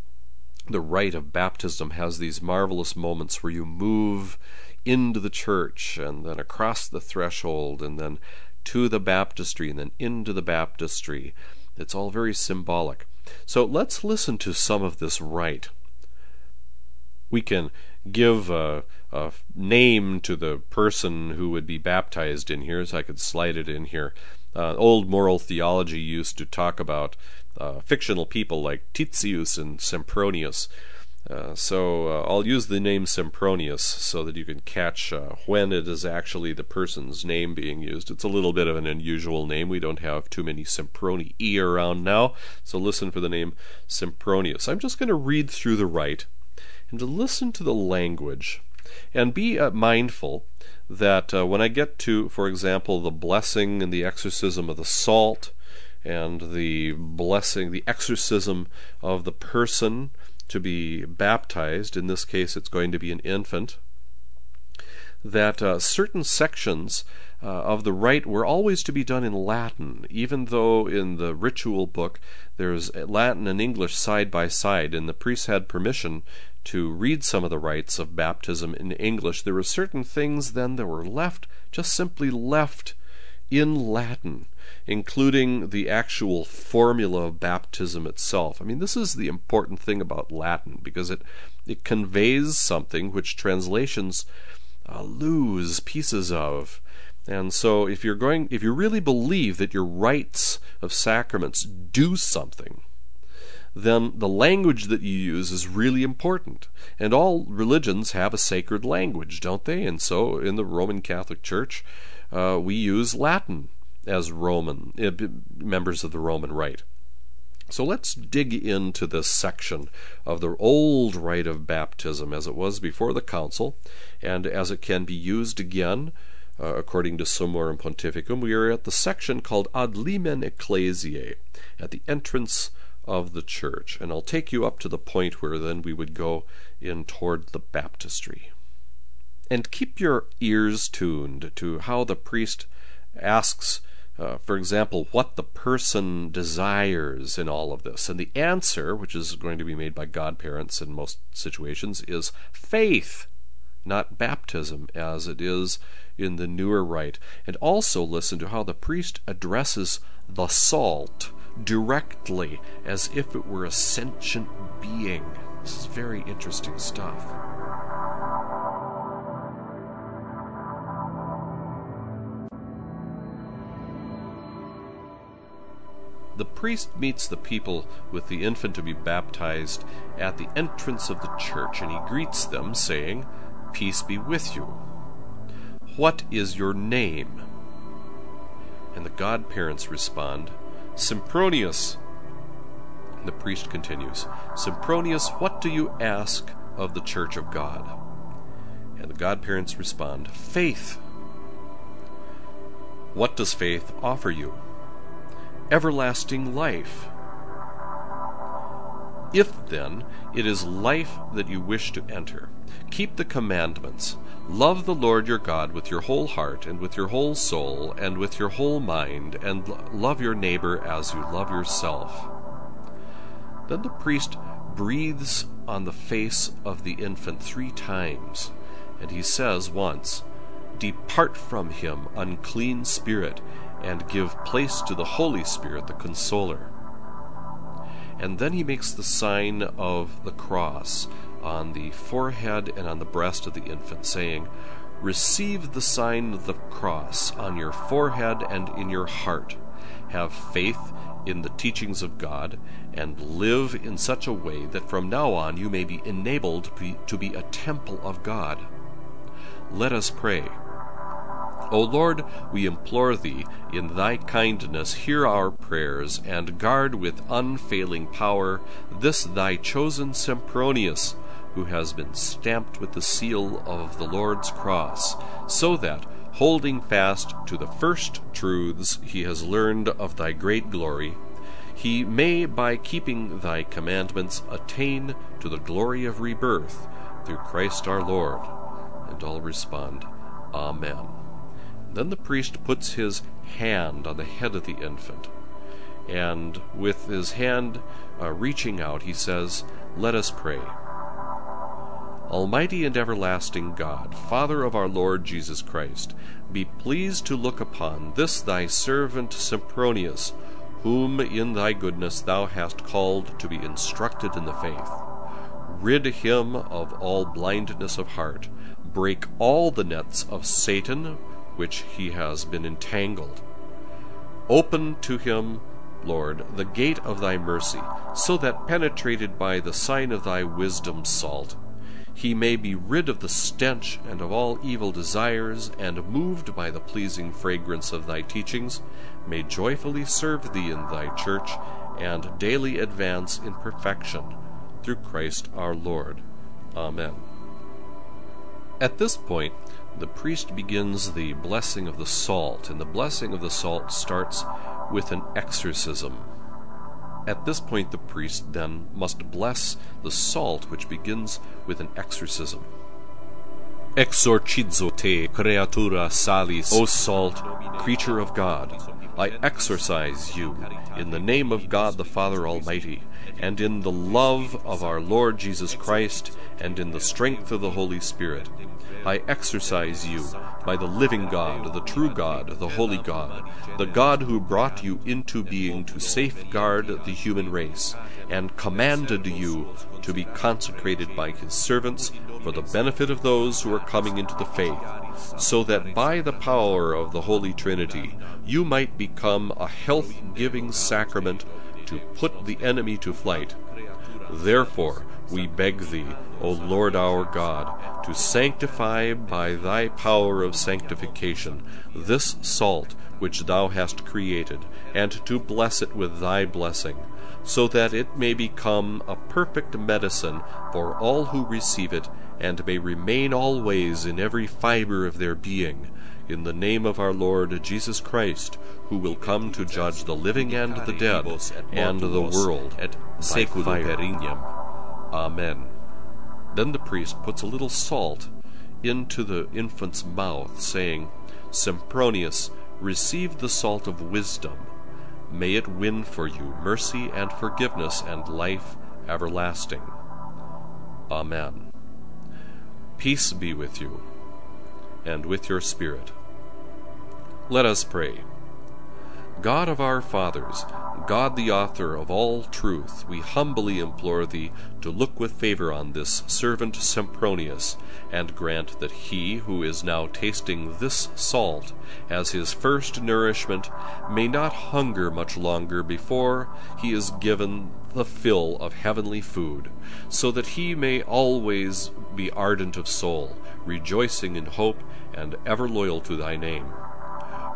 The rite of baptism has these marvelous moments where you move into the church and then across the threshold and then to the baptistry and then into the baptistry. It's all very symbolic. So let's listen to some of this rite. We can give a name to the person who would be baptized in here, so I could slide it in here. Old moral theology used to talk about fictional people like Titius and Sempronius. So I'll use the name Sempronius so that you can catch when it is actually the person's name being used. It's a little bit of an unusual name. We don't have too many Semproni around now, so listen for the name Sempronius. I'm just going to read through the rite and to listen to the language, and be mindful that when I get to, for example, the blessing and the exorcism of the salt and the blessing, the exorcism of the person to be baptized, in this case it's going to be an infant, that certain sections of the rite were always to be done in Latin, even though in the ritual book there's Latin and English side by side, and the priest had permission to read some of the rites of baptism in English. There were certain things then that were left, just simply left in Latin, including the actual formula of baptism itself. I mean, this is the important thing about Latin, because it conveys something which translations lose pieces of. And so if you really believe that your rites of sacraments do something, then the language that you use is really important. And all religions have a sacred language, don't they? And so in the Roman Catholic Church, we use Latin as Roman members of the Roman Rite. So let's dig into this section of the old rite of baptism as it was before the council, and as it can be used again according to Summorum Pontificum. We are at the section called Ad Limen Ecclesiae, at the entrance of the church, and I'll take you up to the point where then we would go in toward the baptistry. And keep your ears tuned to how the priest asks, for example, what the person desires in all of this. And the answer, which is going to be made by godparents in most situations, is faith, not baptism, as it is in the newer rite. And also listen to how the priest addresses the salt directly, as if it were a sentient being. This is very interesting stuff. The priest meets the people with the infant to be baptized at the entrance of the church, and he greets them, saying, "Peace be with you. What is your name?" And the godparents respond, "Sempronius." The priest continues, "Sempronius, what do you ask of the Church of God?" And the godparents respond, "Faith." "What does faith offer you?" "Everlasting life." If, then, it is life that you wish to enter, keep the commandments. Love the Lord your God with your whole heart and with your whole soul and with your whole mind, and love your neighbor as you love yourself. Then the priest breathes on the face of the infant 3 times, and he says once, "Depart from him, unclean spirit, and give place to the Holy Spirit, the Consoler." And then he makes the sign of the cross on the forehead and on the breast of the infant, saying, "Receive the sign of the cross on your forehead and in your heart. Have faith in the teachings of God, and live in such a way that from now on you may be enabled to be a temple of God." Let us pray. O Lord, we implore Thee, in Thy kindness hear our prayers, and guard with unfailing power this Thy chosen Sempronius, who has been stamped with the seal of the Lord's cross, so that, holding fast to the first truths he has learned of Thy great glory, he may, by keeping Thy commandments, attain to the glory of rebirth, through Christ our Lord. And all respond, Amen. Then the priest puts his hand on the head of the infant, and with his hand reaching out, he says, "Let us pray. Almighty and everlasting God, Father of our Lord Jesus Christ, be pleased to look upon this Thy servant Sempronius, whom in Thy goodness Thou hast called to be instructed in the faith. Rid him of all blindness of heart. Break all the nets of Satan which he has been entangled. Open to him, Lord, the gate of Thy mercy, so that, penetrated by the sign of Thy wisdom salt, he may be rid of the stench and of all evil desires, and, moved by the pleasing fragrance of Thy teachings, may joyfully serve Thee in Thy church, and daily advance in perfection, through Christ our Lord. Amen." At this point, the priest begins the blessing of the salt, and the blessing of the salt starts with an exorcism. At this point, the priest then must bless the salt, which begins with an exorcism. Exorcizo te, creatura salis, O salt, creature of God, I exorcise you in the name of God the Father Almighty, and in the love of our Lord Jesus Christ, and in the strength of the Holy Spirit. I exorcise you by the living God, the true God, the holy God, the God who brought you into being to safeguard the human race, and commanded you to be consecrated by His servants for the benefit of those who are coming into the faith, so that by the power of the Holy Trinity you might become a health-giving sacrament to put the enemy to flight. Therefore, we beg Thee, O Lord our God, to sanctify by Thy power of sanctification this salt which Thou hast created, and to bless it with Thy blessing, so that it may become a perfect medicine for all who receive it, and may remain always in every fiber of their being, in the name of our Lord Jesus Christ, who will come to judge the living and the dead, and the world by fire. Amen. Then the priest puts a little salt into the infant's mouth, saying, "Sempronius, receive the salt of wisdom. May it win for you mercy and forgiveness and life everlasting. Amen. Peace be with you, and with your spirit." Let us pray. God of our fathers, God the author of all truth, we humbly implore Thee to look with favor on this servant Sempronius, and grant that he who is now tasting this salt as his first nourishment may not hunger much longer before he is given the fill of heavenly food, so that he may always be ardent of soul, rejoicing in hope, and ever loyal to Thy name.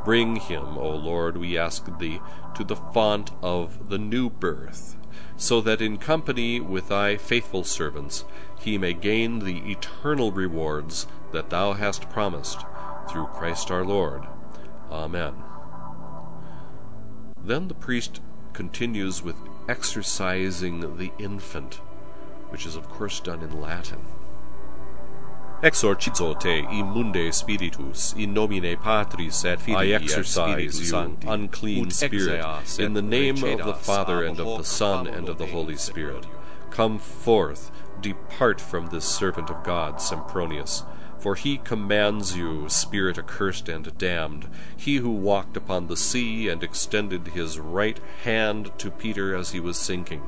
Bring him, O Lord, we ask Thee, to the font of the new birth, so that in company with Thy faithful servants he may gain the eternal rewards that Thou hast promised, through Christ our Lord. Amen. Then the priest continues with exercising the infant, which is of course done in Latin. Exorcizo te immunde spiritus in nomine Patris et Filii. I exercise you, unclean spirit, in the name of the Father and of the Son and of the Holy Spirit. Come forth, depart from this servant of God, Sempronius. For he commands you, spirit accursed and damned, he who walked upon the sea and extended his right hand to Peter as he was sinking.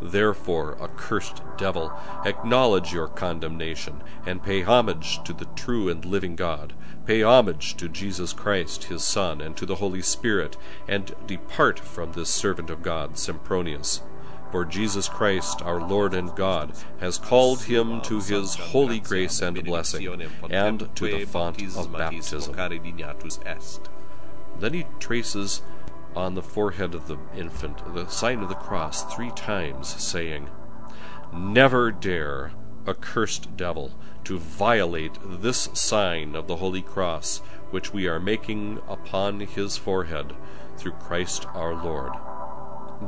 Therefore, accursed devil, acknowledge your condemnation, and pay homage to the true and living God. Pay homage to Jesus Christ, his Son, and to the Holy Spirit, and depart from this servant of God, Sempronius. For Jesus Christ, our Lord and God, has called him to his holy grace and blessing, and to the font of baptism. Then he traces on the forehead of the infant the sign of the cross 3 times, saying, Never dare, accursed devil, to violate this sign of the holy cross, which we are making upon his forehead, through Christ our Lord.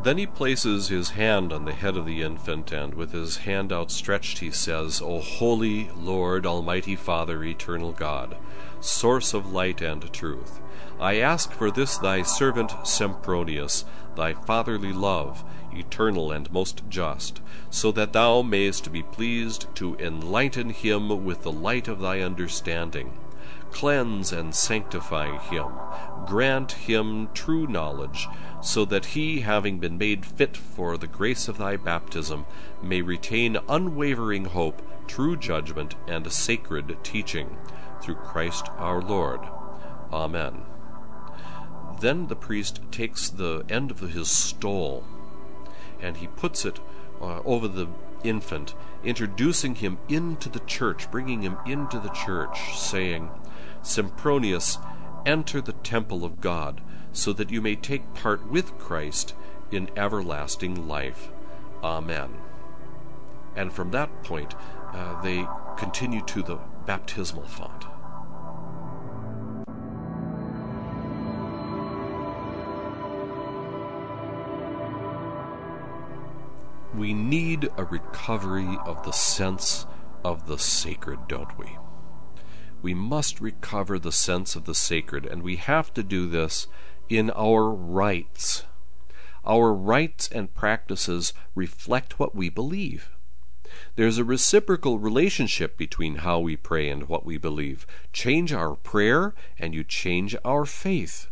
Then he places his hand on the head of the infant, and with his hand outstretched he says, O holy Lord, almighty Father, eternal God, source of light and truth, I ask for this thy servant Sempronius, thy fatherly love, eternal and most just, so that thou mayest be pleased to enlighten him with the light of thy understanding. Cleanse and sanctify him, grant him true knowledge, so that he, having been made fit for the grace of thy baptism, may retain unwavering hope, true judgment, and sacred teaching, through Christ our Lord. Amen. Then the priest takes the end of his stole, and he puts it over the infant, introducing him into the church, bringing him into the church, saying, Sempronius, enter the temple of God, so that you may take part with Christ in everlasting life. Amen. And from that point, they continue to the baptismal font. We need a recovery of the sense of the sacred, don't we? We must recover the sense of the sacred, and we have to do this in our rites. Our rites and practices reflect what we believe. There's a reciprocal relationship between how we pray and what we believe. Change our prayer, and you change our faith.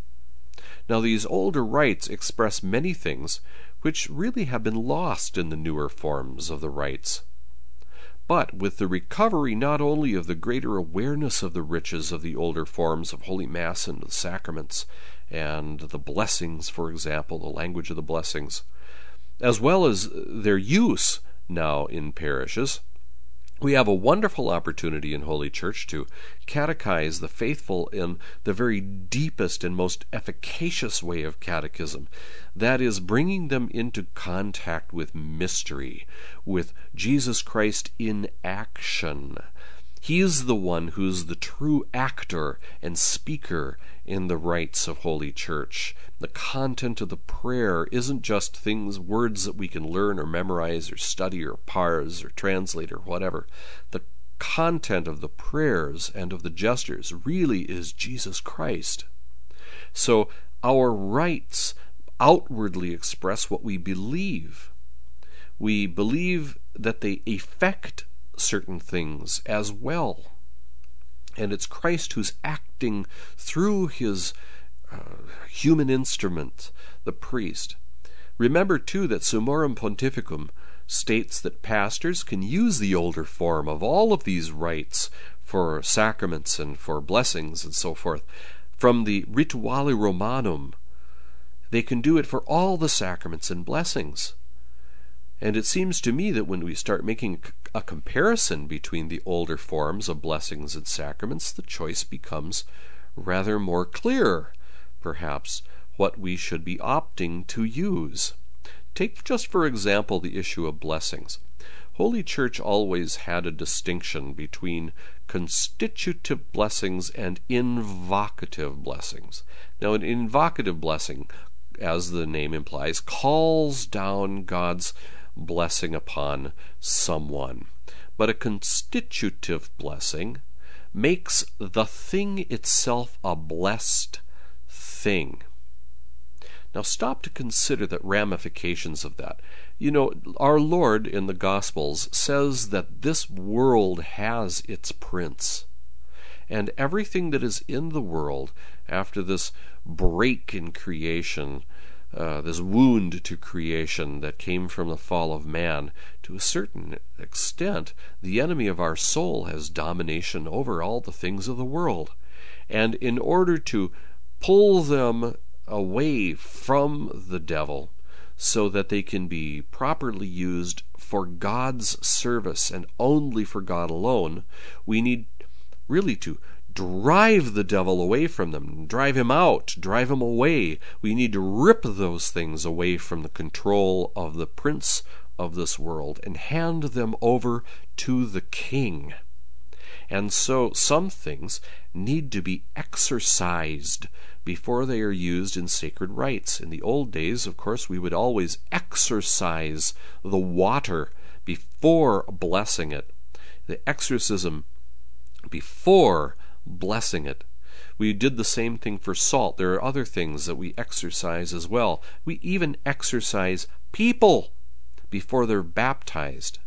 Now, these older rites express many things which really have been lost in the newer forms of the rites. But with the recovery not only of the greater awareness of the riches of the older forms of Holy Mass and the sacraments, and the blessings, for example, the language of the blessings, as well as their use now in parishes, we have a wonderful opportunity in Holy Church to catechize the faithful in the very deepest and most efficacious way of catechism, that is, bringing them into contact with mystery, with Jesus Christ in action. He is the one who's the true actor and speaker in the rites of Holy Church. The content of the prayer isn't just things, words that we can learn or memorize or study or parse or translate or whatever. The content of the prayers and of the gestures really is Jesus Christ. So our rites outwardly express what we believe. We believe that they effect certain things as well, and it's Christ who's acting through his human instrument, the priest. Remember too that Summorum Pontificum states that pastors can use the older form of all of these rites for sacraments and for blessings and so forth. From the Rituale Romanum, they can do it for all the sacraments and blessings. And it seems to me that when we start making a comparison between the older forms of blessings and sacraments, the choice becomes rather more clear, perhaps, what we should be opting to use. Take just for example the issue of blessings. Holy Church always had a distinction between constitutive blessings and invocative blessings. Now, an invocative blessing as the name implies, calls down God's blessing upon someone. But a constitutive blessing makes the thing itself a blessed thing. Now stop to consider the ramifications of that. You know, our Lord in the Gospels says that this world has its prince. And everything that is in the world after this break in creation, this wound to creation that came from the fall of man, to a certain extent, the enemy of our soul has domination over all the things of the world. And in order to pull them away from the devil so that they can be properly used for God's service and only for God alone, we need really to drive the devil away from them, drive him out, drive him away. We need to rip those things away from the control of the prince of this world and hand them over to the king. And so some things need to be exorcised before they are used in sacred rites. In the old days, of course, we would always exorcise the water before blessing it. The exorcism before blessing it. We did the same thing for salt. There are other things that we exorcise as well. We even exorcise people before they're baptized.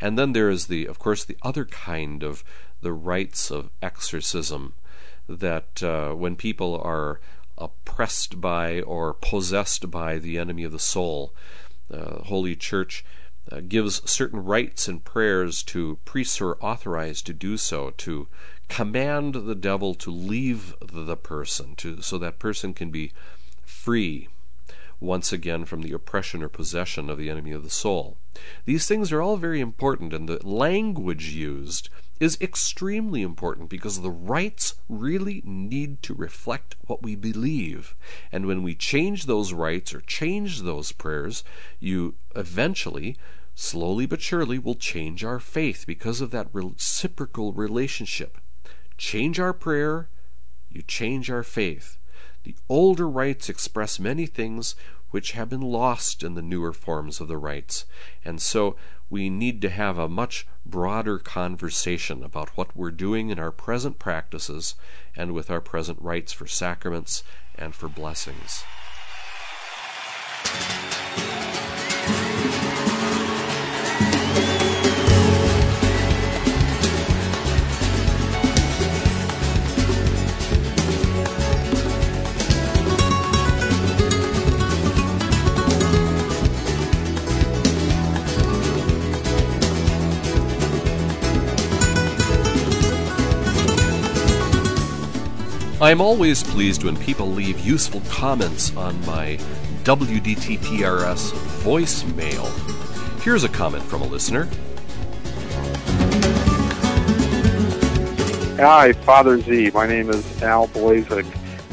And then there is the, of course, the other kind of the rites of exorcism, that when people are oppressed by or possessed by the enemy of the soul, Holy Church gives certain rites and prayers to priests who are authorized to do so, to command the devil to leave the person, so that person can be free once again from the oppression or possession of the enemy of the soul. These things are all very important, and the language used is extremely important, because the rites really need to reflect what we believe. And when we change those rites or change those prayers, you eventually, slowly but surely, will change our faith because of that reciprocal relationship. Change our prayer, you change our faith. The older rites express many things which have been lost in the newer forms of the rites. And so we need to have a much broader conversation about what we're doing in our present practices and with our present rites for sacraments and for blessings. I'm always pleased when people leave useful comments on my WDTPRS voicemail. Here's a comment from a listener. Hi, Father Z. My name is Al Blazek.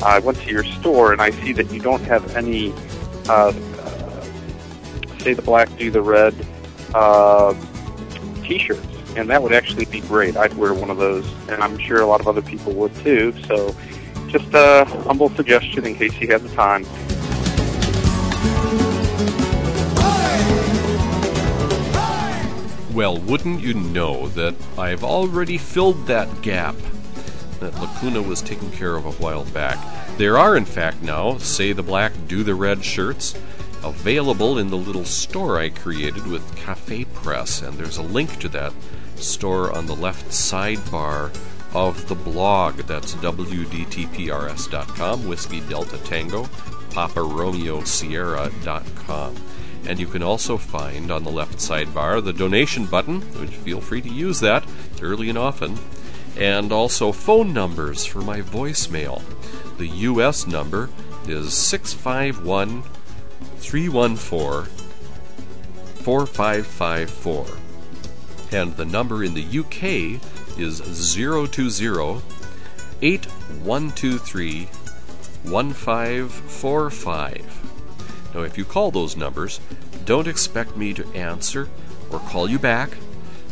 I went to your store and I see that you don't have any Say the Black, Do the Red t-shirts. And that would actually be great. I'd wear one of those, and I'm sure a lot of other people would too. So just a humble suggestion in case you have the time. Well, wouldn't you know that I've already filled that gap? That lacuna was taken care of a while back. There are, in fact, now Say the Black, Do the Red shirts available in the little store I created with Cafe Press, and there's a link to that store on the left sidebar of the blog. That's WDTPRS.com, Whiskey Delta Tango, Papa Romeo Sierra.com. And you can also find on the left sidebar the donation button, which feel free to use that early and often, and also phone numbers for my voicemail. The U.S. number is 651-314-4554. And the number in the UK is 020-8123-1545. Now, if you call those numbers, don't expect me to answer or call you back,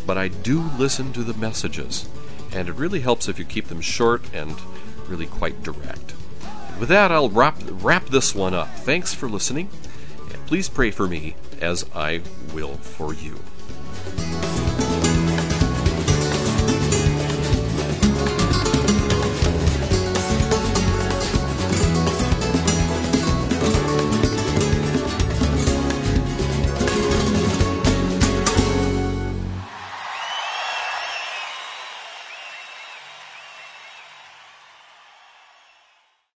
but I do listen to the messages, and it really helps if you keep them short and really quite direct. With that, I'll wrap this one up. Thanks for listening, and please pray for me as I will for you.